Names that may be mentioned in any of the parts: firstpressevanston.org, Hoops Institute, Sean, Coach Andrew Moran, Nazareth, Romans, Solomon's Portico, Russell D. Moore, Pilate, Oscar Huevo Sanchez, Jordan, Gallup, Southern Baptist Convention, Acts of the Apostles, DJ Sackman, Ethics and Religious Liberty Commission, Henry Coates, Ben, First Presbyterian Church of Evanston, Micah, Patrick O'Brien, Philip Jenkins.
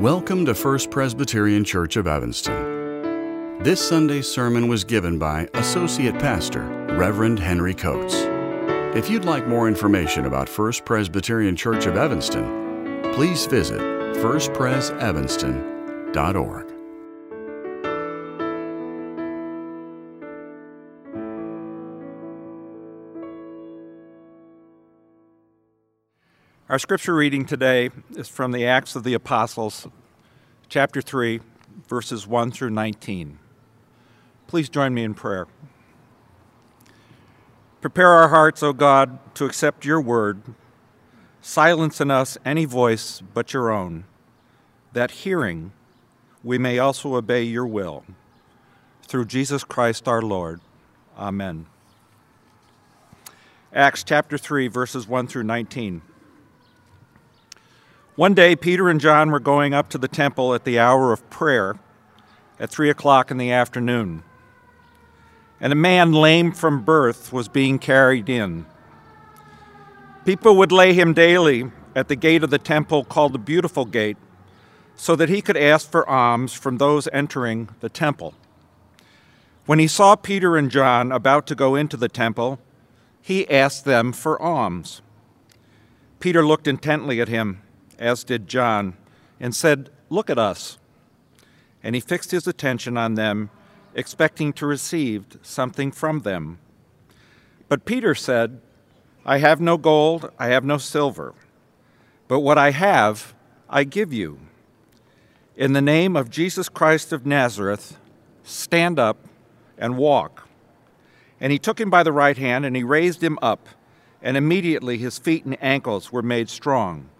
Welcome to First Presbyterian Church of Evanston. This Sunday's sermon was given by Associate Pastor Reverend Henry Coates. If you'd like more information about First Presbyterian Church of Evanston, please visit firstpressevanston.org. Our scripture reading today is from the Acts of the Apostles, chapter 3, verses 1 through 19. Please join me in prayer. Prepare our hearts, O God, to accept your word. Silence in us any voice but your own, that hearing we may also obey your will. Through Jesus Christ our Lord. Amen. Acts chapter 3, verses 1 through 19. One day, Peter and John were going up to the temple at the hour of prayer at 3:00 in the afternoon, and a man lame from birth was being carried in. People would lay him daily at the gate of the temple called the Beautiful Gate, so that he could ask for alms from those entering the temple. When he saw Peter and John about to go into the temple, he asked them for alms. Peter looked intently at him, as did John, and said, "Look at us." And he fixed his attention on them, expecting to receive something from them. But Peter said, "I have no gold, I have no silver, but what I have I give you. In the name of Jesus Christ of Nazareth, stand up and walk." And he took him by the right hand, and he raised him up, and immediately his feet and ankles were made strong.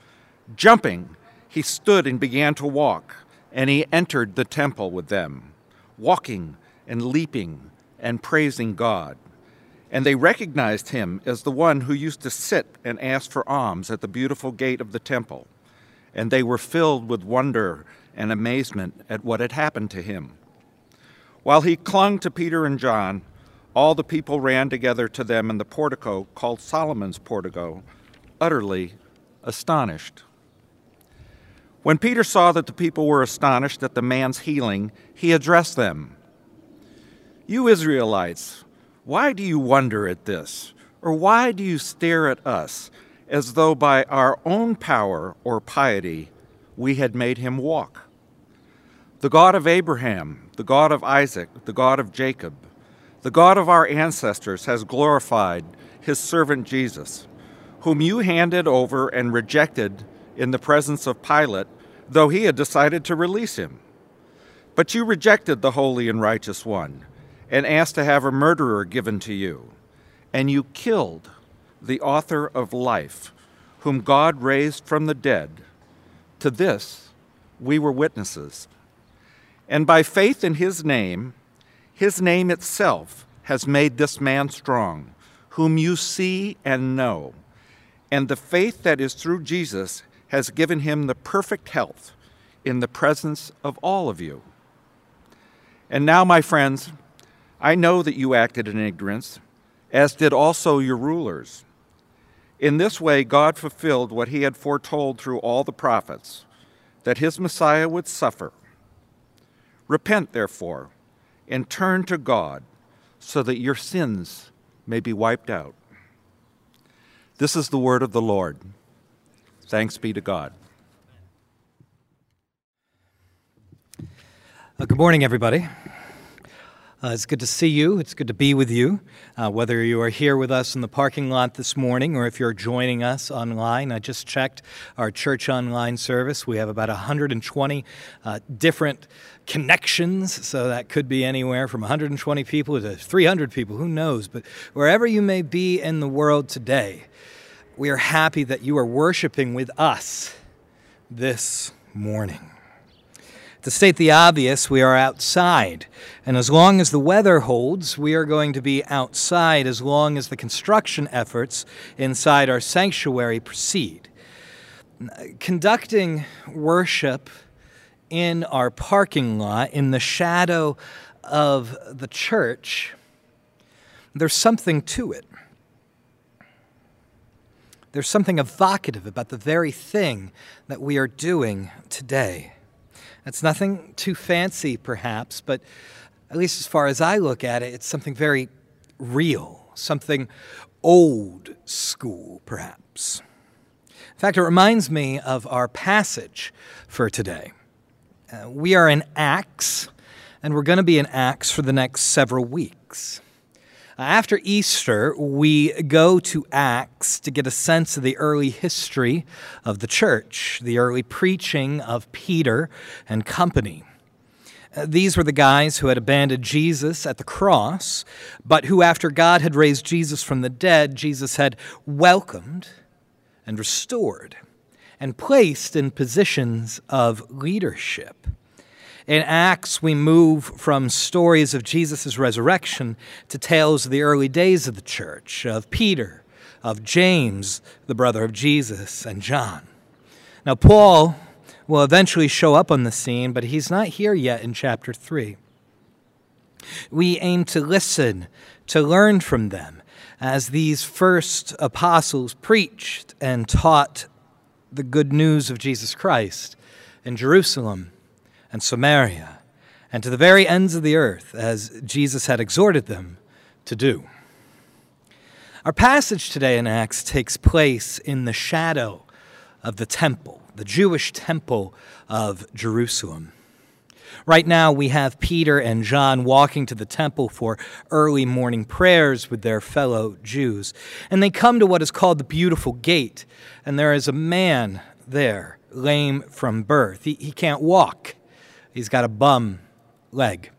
Jumping, he stood and began to walk, and he entered the temple with them, walking and leaping and praising God. And they recognized him as the one who used to sit and ask for alms at the Beautiful Gate of the temple. And they were filled with wonder and amazement at what had happened to him. While he clung to Peter and John, all the people ran together to them in the portico called Solomon's Portico, utterly astonished. When Peter saw that the people were astonished at the man's healing, he addressed them. "You Israelites, why do you wonder at this? Or why do you stare at us as though by our own power or piety we had made him walk? The God of Abraham, the God of Isaac, the God of Jacob, the God of our ancestors has glorified his servant Jesus, whom you handed over and rejected in the presence of Pilate, though he had decided to release him. But you rejected the holy and righteous one, and asked to have a murderer given to you. And you killed the author of life, whom God raised from the dead. To this we were witnesses. And by faith in his name itself has made this man strong, whom you see and know. And the faith that is through Jesus has given him the perfect health in the presence of all of you. And now, my friends, I know that you acted in ignorance, as did also your rulers. In this way, God fulfilled what he had foretold through all the prophets, that his Messiah would suffer. Repent, therefore, and turn to God, so that your sins may be wiped out." This is the word of the Lord. Thanks be to God. Good morning, everybody. It's good to see you. It's good to be with you. Whether you are here with us in the parking lot this morning or if you're joining us online, I just checked our church online service. We have about 120 different connections, so that could be anywhere from 120 people to 300 people. Who knows? But wherever you may be in the world today, we are happy that you are worshiping with us this morning. To state the obvious, we are outside, and as long as the weather holds, we are going to be outside as long as the construction efforts inside our sanctuary proceed. Conducting worship in our parking lot, in the shadow of the church, there's something to it. There's something evocative about the very thing that we are doing today. It's nothing too fancy, perhaps, but at least as far as I look at it, it's something very real, something old school, perhaps. In fact, it reminds me of our passage for today. We are in Acts, and we're going to be in Acts for the next several weeks. After Easter, we go to Acts to get a sense of the early history of the church, the early preaching of Peter and company. These were the guys who had abandoned Jesus at the cross, but who, after God had raised Jesus from the dead, Jesus had welcomed and restored and placed in positions of leadership. In Acts, we move from stories of Jesus' resurrection to tales of the early days of the church, of Peter, of James, the brother of Jesus, and John. Now, Paul will eventually show up on the scene, but he's not here yet in chapter 3. We aim to listen, to learn from them, as these first apostles preached and taught the good news of Jesus Christ in Jerusalem and Samaria, and to the very ends of the earth, as Jesus had exhorted them to do. Our passage today in Acts takes place in the shadow of the temple, the Jewish temple of Jerusalem. Right now, we have Peter and John walking to the temple for early morning prayers with their fellow Jews, and they come to what is called the Beautiful Gate, and there is a man there, lame from birth. He can't walk. He's got a bum leg.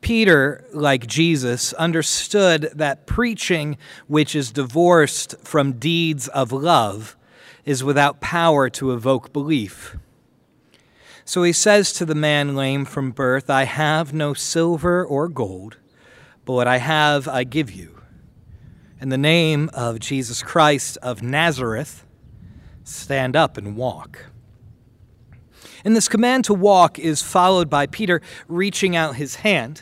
Peter, like Jesus, understood that preaching which is divorced from deeds of love is without power to evoke belief. So he says to the man lame from birth, "I have no silver or gold, but what I have I give you. In the name of Jesus Christ of Nazareth, stand up and walk." And this command to walk is followed by Peter reaching out his hand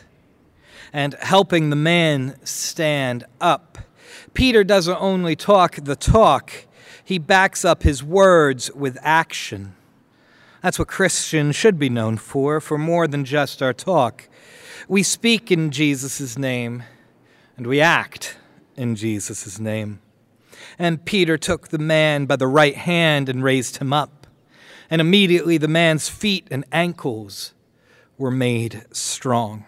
and helping the man stand up. Peter doesn't only talk the talk, he backs up his words with action. That's what Christians should be known for more than just our talk. We speak in Jesus' name, and we act in Jesus' name. And Peter took the man by the right hand and raised him up. And immediately the man's feet and ankles were made strong.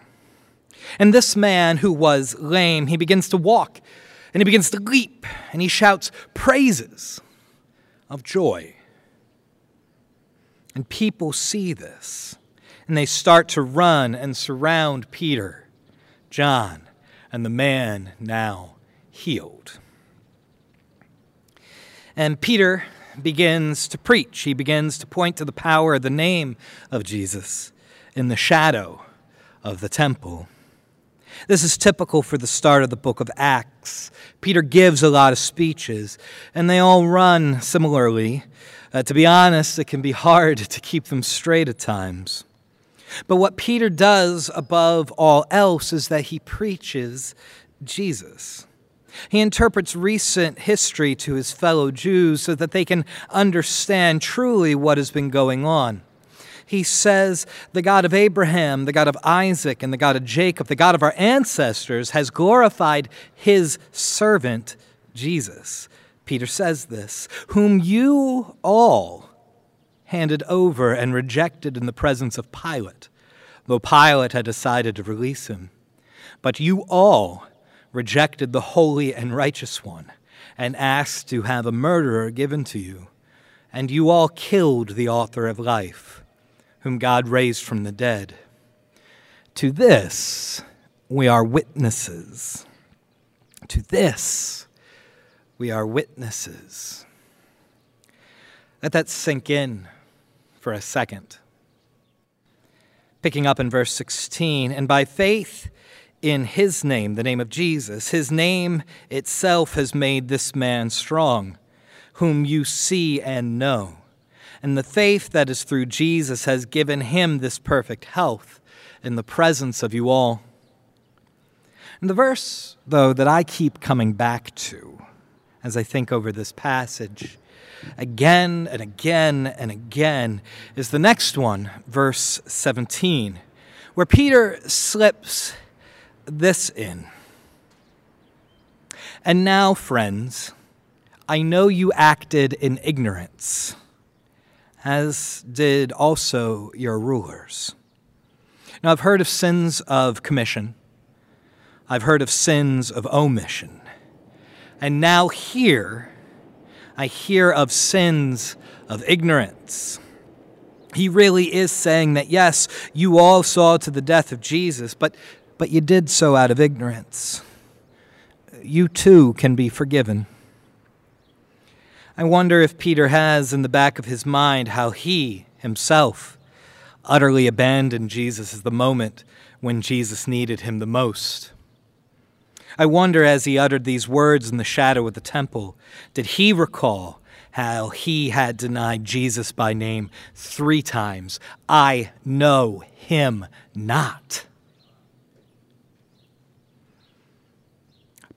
And this man who was lame, he begins to walk, and he begins to leap, and he shouts praises of joy. And people see this, and they start to run and surround Peter, John, and the man now healed. And Peter begins to preach. He begins to point to the power of the name of Jesus in the shadow of the temple. This is typical for the start of the book of Acts. Peter gives a lot of speeches, and they all run similarly. To be honest, it can be hard to keep them straight at times. But what Peter does above all else is that he preaches Jesus. He interprets recent history to his fellow Jews so that they can understand truly what has been going on. He says, "The God of Abraham, the God of Isaac, and the God of Jacob, the God of our ancestors, has glorified his servant, Jesus." Peter says this, "whom you all handed over and rejected in the presence of Pilate, though Pilate had decided to release him. But you all rejected the holy and righteous one, and asked to have a murderer given to you. And you all killed the author of life, whom God raised from the dead. To this we are witnesses." To this we are witnesses. Let that sink in for a second. Picking up in verse 16, "And by faith in his name," the name of Jesus, "his name itself has made this man strong, whom you see and know. And the faith that is through Jesus has given him this perfect health in the presence of you all." And the verse, though, that I keep coming back to as I think over this passage again and again and again is the next one, verse 17, where Peter slips this in. And now, friends, I know you acted in ignorance, as did also your rulers. Now, I've heard of sins of commission. I've heard of sins of omission. And now here, I hear of sins of ignorance. He really is saying that, yes, you all saw to the death of Jesus, but you did so out of ignorance. You too can be forgiven. I wonder if Peter has in the back of his mind how he himself utterly abandoned Jesus at the moment when Jesus needed him the most. I wonder, as he uttered these words in the shadow of the temple, did he recall how he had denied Jesus by name 3 times? I know him not.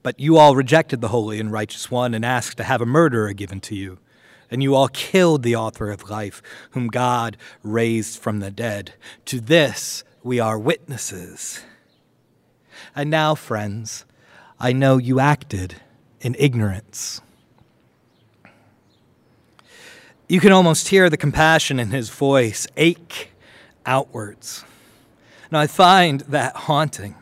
But you all rejected the holy and righteous one and asked to have a murderer given to you. And you all killed the author of life, whom God raised from the dead. To this we are witnesses. And now, friends, I know you acted in ignorance. You can almost hear the compassion in his voice ache outwards. Now, I find that haunting.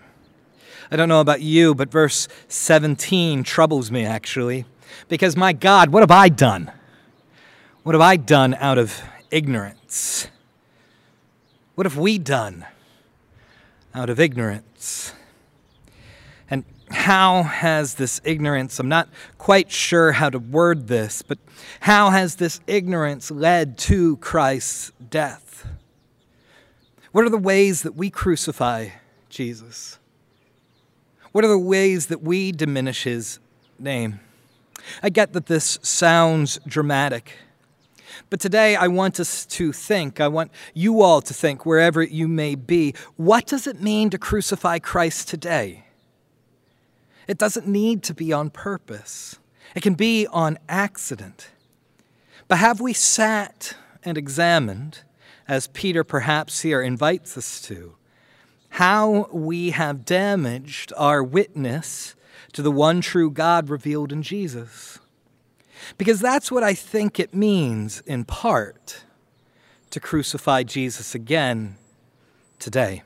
I don't know about you, but verse 17 troubles me, actually, because, my God, what have I done? What have I done out of ignorance? What have we done out of ignorance? And how has this ignorance, I'm not quite sure how to word this, but how has this ignorance led to Christ's death? What are the ways that we crucify Jesus? What are the ways that we diminish his name? I get that this sounds dramatic. But today I want us to think, I want you all to think, wherever you may be, what does it mean to crucify Christ today? It doesn't need to be on purpose. It can be on accident. But have we sat and examined, as Peter perhaps here invites us to, how we have damaged our witness to the one true God revealed in Jesus? Because that's what I think it means, in part, to crucify Jesus again today.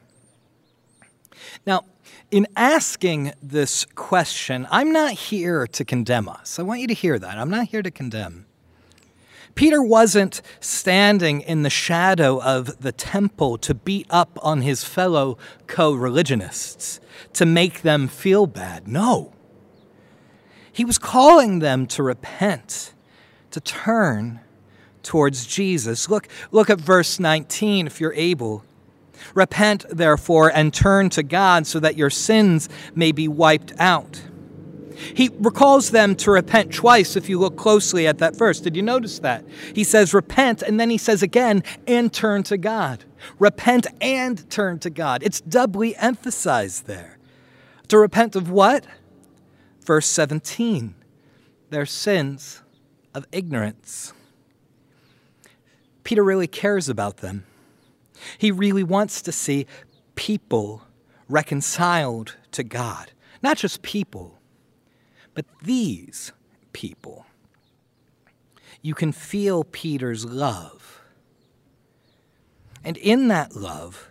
Now, in asking this question, I'm not here to condemn us. I want you to hear that. I'm not here to condemn. Peter wasn't standing in the shadow of the temple to beat up on his fellow co-religionists, to make them feel bad. No. He was calling them to repent, to turn towards Jesus. Look at verse 19 if you're able. Repent, therefore, and turn to God so that your sins may be wiped out. He recalls them to repent twice if you look closely at that verse. Did you notice that? He says repent, and then he says again, and turn to God. Repent and turn to God. It's doubly emphasized there. To repent of what? Verse 17, their sins of ignorance. Peter really cares about them. He really wants to see people reconciled to God. Not just people, but these people. You can feel Peter's love. And in that love,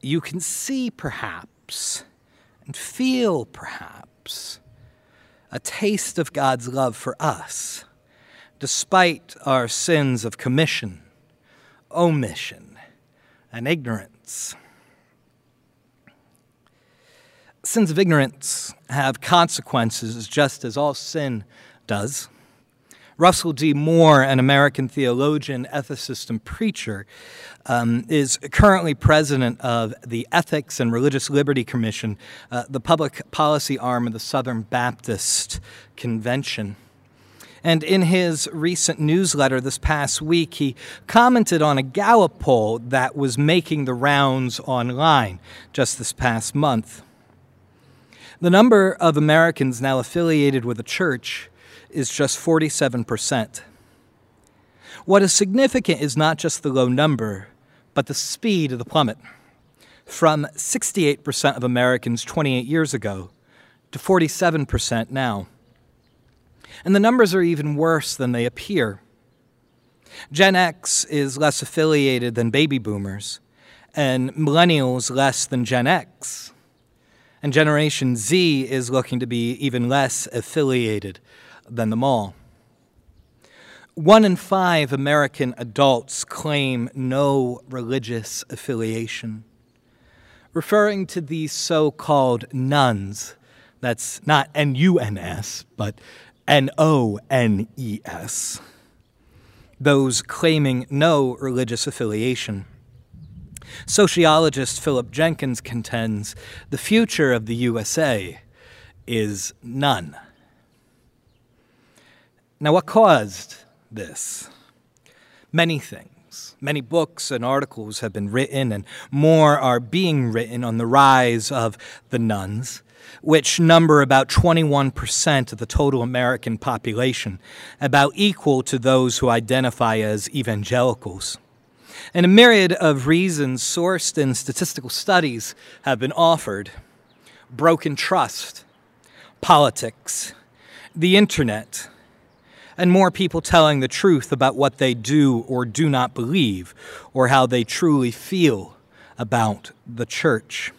you can see perhaps and feel perhaps a taste of God's love for us, despite our sins of commission, omission, and ignorance. Sins of ignorance have consequences just as all sin does. Russell D. Moore, an American theologian, ethicist, and preacher, is currently president of the Ethics and Religious Liberty Commission, the public policy arm of the Southern Baptist Convention. And in his recent newsletter this past week, he commented on a Gallup poll that was making the rounds online just this past month. The number of Americans now affiliated with a church is just 47%. What is significant is not just the low number, but the speed of the plummet, from 68% of Americans 28 years ago to 47% now. And the numbers are even worse than they appear. Gen X is less affiliated than baby boomers, and millennials less than Gen X. And Generation Z is looking to be even less affiliated than them all. 1 in 5 American adults claim no religious affiliation. Referring to these so-called nuns, that's not N-U-N-S, but N-O-N-E-S, those claiming no religious affiliation. Sociologist Philip Jenkins contends the future of the USA is none. Now, what caused this? Many things. Many books and articles have been written, and more are being written on the rise of the nuns, which number about 21% of the total American population, about equal to those who identify as evangelicals. And a myriad of reasons sourced in statistical studies have been offered. Broken trust, politics, the internet, and more people telling the truth about what they do or do not believe, or how they truly feel about the church.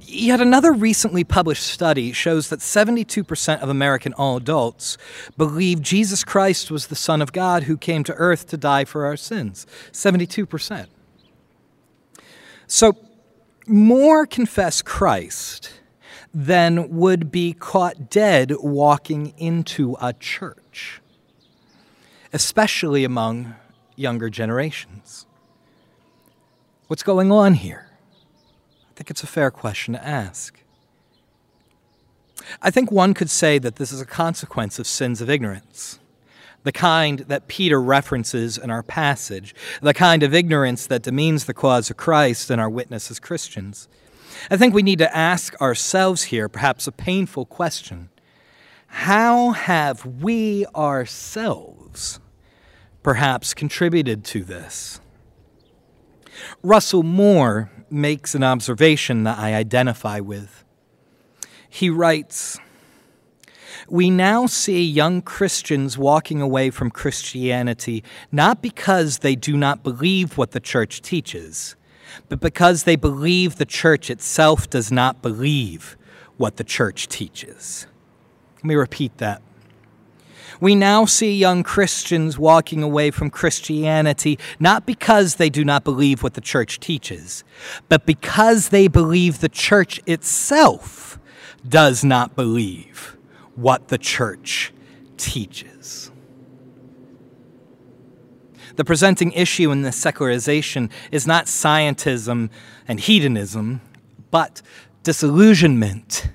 Yet another recently published study shows that 72% of American adults believe Jesus Christ was the Son of God who came to earth to die for our sins. 72%. So more confess Christ than would be caught dead walking into a church, especially among younger generations. What's going on here? I think it's a fair question to ask. I think one could say that this is a consequence of sins of ignorance, the kind that Peter references in our passage, the kind of ignorance that demeans the cause of Christ and our witness as Christians. I think we need to ask ourselves here, perhaps a painful question: how have we ourselves perhaps contributed to this? Russell Moore makes an observation that I identify with. He writes, "We now see young Christians walking away from Christianity not because they do not believe what the church teaches, but because they believe the church itself does not believe what the church teaches." Let me repeat that. We now see young Christians walking away from Christianity not because they do not believe what the church teaches, but because they believe the church itself does not believe what the church teaches. The presenting issue in this secularization is not scientism and hedonism, but disillusionment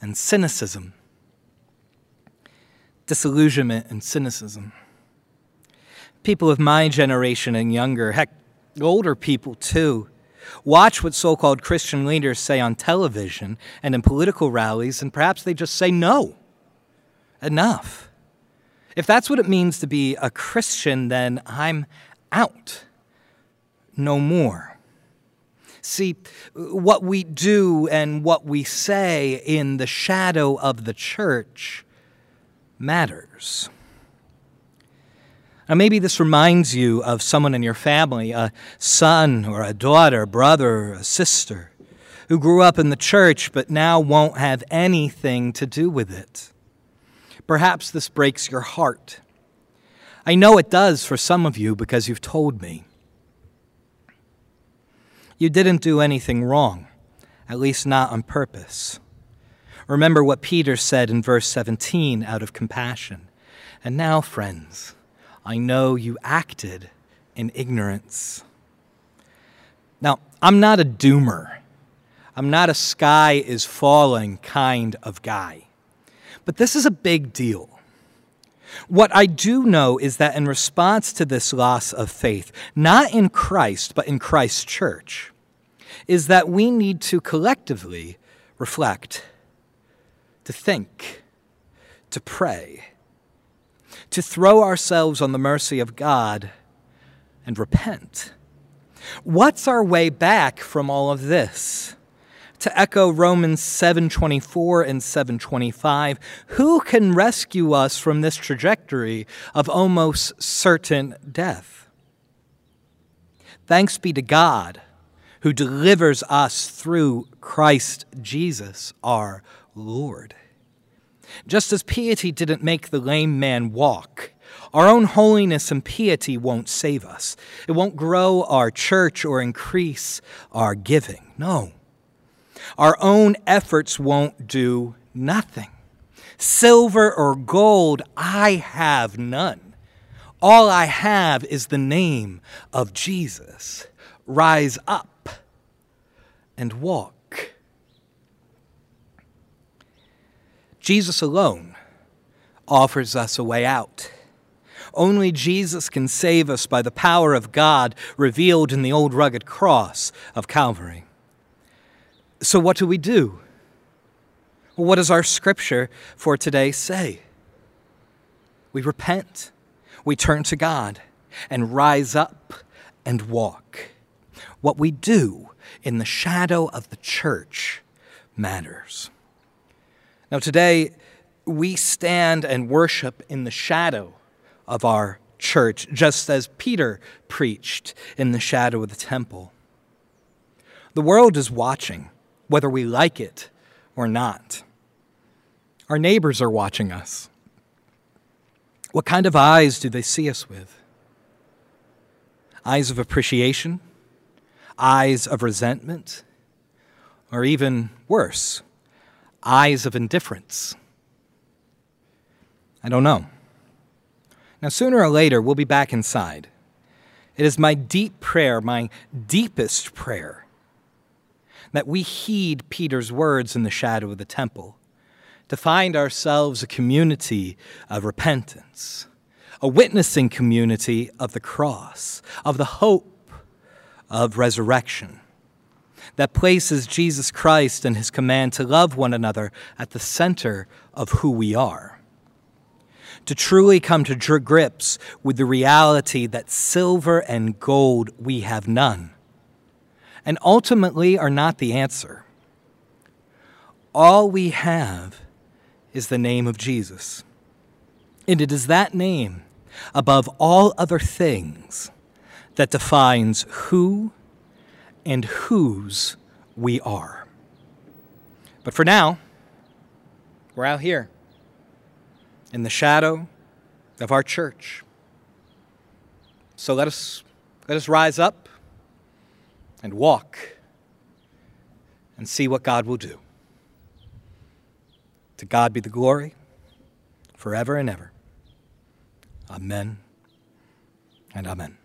and cynicism. Disillusionment and cynicism. People of my generation and younger, heck, older people too, watch what so-called Christian leaders say on television and in political rallies, and perhaps they just say no, enough. If that's what it means to be a Christian, then I'm out, no more. See, what we do and what we say in the shadow of the church matters. Now, maybe this reminds you of someone in your family, a son or a daughter, brother or a sister, who grew up in the church but now won't have anything to do with it. Perhaps this breaks your heart. I know it does for some of you because you've told me. You didn't do anything wrong, at least not on purpose. Remember what Peter said in verse 17, out of compassion. "And now, friends, I know you acted in ignorance." Now, I'm not a doomer. I'm not a sky is falling kind of guy. But this is a big deal. What I do know is that in response to this loss of faith, not in Christ, but in Christ's church, is that we need to collectively reflect, to think, to pray. to throw ourselves on the mercy of God and repent. What's our way back from all of this? To echo Romans 7:24 and 7:25, who can rescue us from this trajectory of almost certain death? Thanks be to God, who delivers us through Christ Jesus, our Lord. Just as piety didn't make the lame man walk, our own holiness and piety won't save us. It won't grow our church or increase our giving. No. Our own efforts won't do nothing. Silver or gold, I have none. All I have is the name of Jesus. Rise up and walk. Jesus alone offers us a way out. Only Jesus can save us by the power of God revealed in the old rugged cross of Calvary. So what do we do? What does our scripture for today say? We repent, we turn to God, and rise up and walk. What we do in the shadow of the church matters. Now today, we stand and worship in the shadow of our church, just as Peter preached in the shadow of the temple. The world is watching, whether we like it or not. Our neighbors are watching us. What kind of eyes do they see us with? Eyes of appreciation, eyes of resentment, or even worse, eyes of indifference? I don't know. Now, sooner or later, we'll be back inside. It is my deep prayer, my deepest prayer, that we heed Peter's words in the shadow of the temple to find ourselves a community of repentance, a witnessing community of the cross, of the hope of resurrection, that places Jesus Christ and his command to love one another at the center of who we are. To truly come to grips with the reality that silver and gold we have none, and ultimately are not the answer. All we have is the name of Jesus. And it is that name, above all other things, that defines who and whose we are. But for now, we're out here in the shadow of our church. So let us rise up and walk and see what God will do. To God be the glory forever and ever. Amen and amen.